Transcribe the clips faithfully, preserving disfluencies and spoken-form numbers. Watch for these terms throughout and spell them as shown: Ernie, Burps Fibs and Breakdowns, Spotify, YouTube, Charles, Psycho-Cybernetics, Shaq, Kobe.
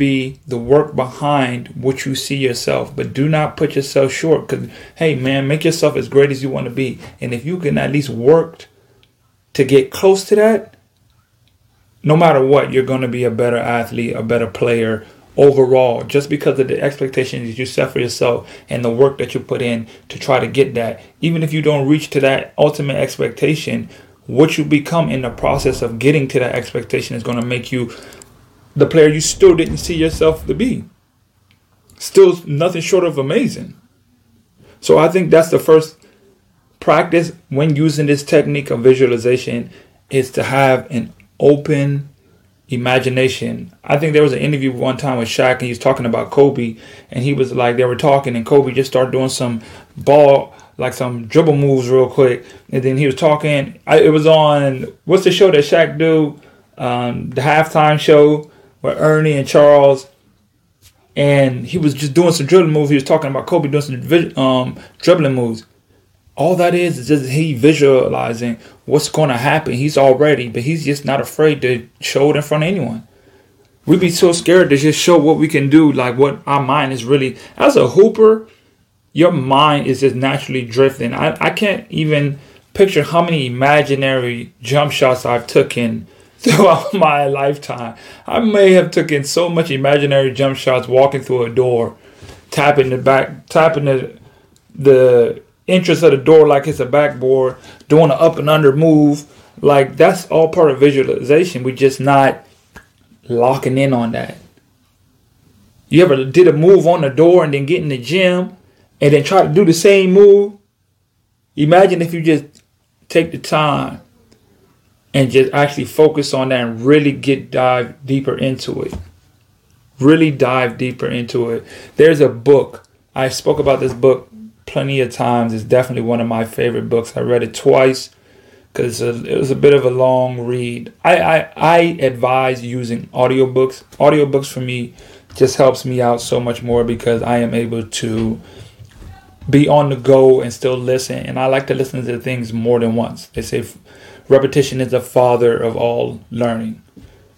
be the work behind what you see yourself. But do not put yourself short, because, hey, man, make yourself as great as you want to be. And if you can at least work to get close to that, no matter what, you're going to be a better athlete, a better player overall, just because of the expectations you set for yourself and the work that you put in to try to get that. Even if you don't reach to that ultimate expectation, what you become in the process of getting to that expectation is going to make you the player you still didn't see yourself to be. Still nothing short of amazing. So I think that's the first practice when using this technique of visualization, is to have an open imagination. I think there was an interview one time with Shaq, and he was talking about Kobe, and he was like, they were talking, and Kobe just started doing some ball, like some dribble moves real quick, and then he was talking. I, it was on, what's the show that Shaq do? Um, the halftime show with Ernie and Charles, and he was just doing some dribbling moves. He was talking about Kobe doing some um, dribbling moves. All that is is just he visualizing what's going to happen. He's already, but he's just not afraid to show it in front of anyone. We'd be so scared to just show what we can do, like what our mind is really. As a hooper, your mind is just naturally drifting. I, I can't even picture how many imaginary jump shots I've taken throughout my lifetime. I may have taken so much imaginary jump shots, walking through a door, tapping the back, tapping the the entrance of the door like it's a backboard, doing an up and under move. Like, that's all part of visualization. We're just not locking in on that. You ever did a move on the door and then get in the gym and then try to do the same move? Imagine if you just take the time and just actually focus on that and really get dive deeper into it. Really dive deeper into it. There's a book. I spoke about this book plenty of times. It's definitely one of my favorite books. I read it twice because it was a bit of a long read. I, I, I advise using audiobooks. Audiobooks for me just helps me out so much more, because I am able to be on the go and still listen. And I like to listen to things more than once. They say repetition is the father of all learning.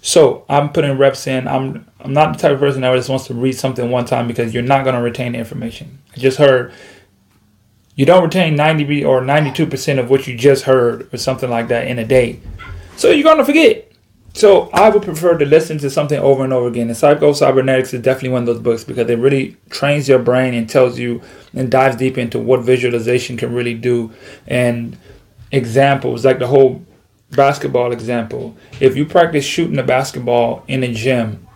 So I'm putting reps in. I'm I'm not the type of person that just wants to read something one time, because you're not going to retain the information. I just heard, you don't retain ninety or ninety-two percent of what you just heard or something like that in a day. So you're going to forget. So I would prefer to listen to something over and over again. And Psycho-Cybernetics is definitely one of those books, because it really trains your brain and tells you and dives deep into what visualization can really do. And examples, like the whole basketball example. If you practice shooting a basketball in a gym,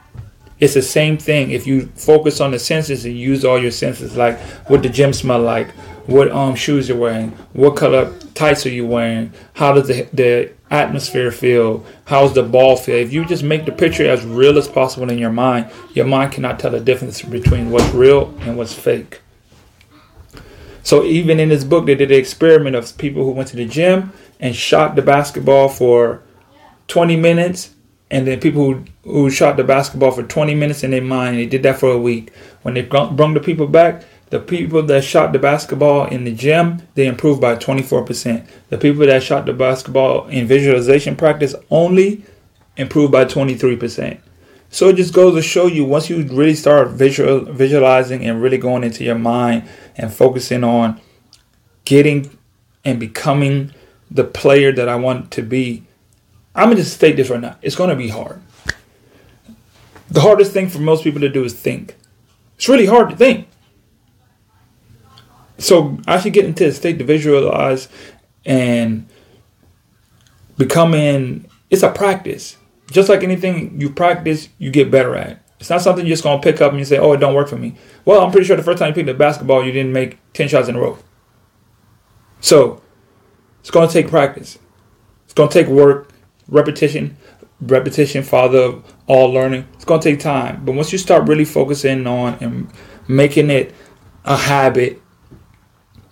it's the same thing. If you focus on the senses and use all your senses, like what the gym smell like, what um shoes you're wearing, what color tights are you wearing, how does the, the atmosphere feel, how's the ball feel. If you just make the picture as real as possible in your mind, your mind cannot tell the difference between what's real and what's fake. So even in this book, they did an experiment of people who went to the gym and shot the basketball for twenty minutes, and then people who, who shot the basketball for twenty minutes in their mind, they did that for a week. When they brought the people back, the people that shot the basketball in the gym, they improved by twenty-four percent. The people that shot the basketball in visualization practice only improved by twenty-three percent. So it just goes to show you, once you really start visual, visualizing and really going into your mind and focusing on getting and becoming the player that I want to be, I'm going to just state this right now. It's going to be hard. The hardest thing for most people to do is think. It's really hard to think. So actually get into a state to visualize and becoming, it's a practice. Just like anything you practice, you get better at. It's not something you're just going to pick up and you say, oh, it don't work for me. Well, I'm pretty sure the first time you picked up basketball, you didn't make ten shots in a row. So it's going to take practice. It's going to take work, repetition, repetition, father of all learning. It's going to take time. But once you start really focusing on and making it a habit,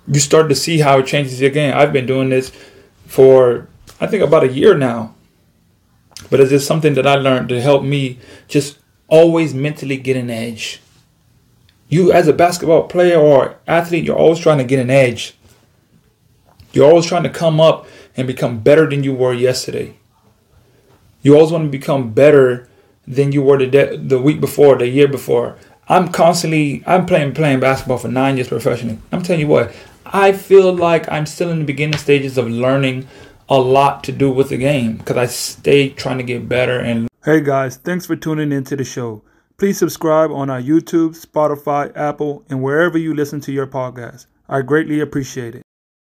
you start to see how it changes your game. I've been doing this for, I think, about a year now. But it's just something that I learned to help me just always mentally get an edge. You, as a basketball player or athlete, you're always trying to get an edge. You're always trying to come up and become better than you were yesterday. You always want to become better than you were the de- the week before, the year before. I'm constantly, I'm playing playing basketball for nine years professionally. I'm telling you what, I feel like I'm still in the beginning stages of learning a lot to do with the game because I stay trying to get better. And hey guys, thanks for tuning into the show. Please subscribe on our YouTube, Spotify, Apple, and wherever you listen to your podcast. I greatly appreciate it.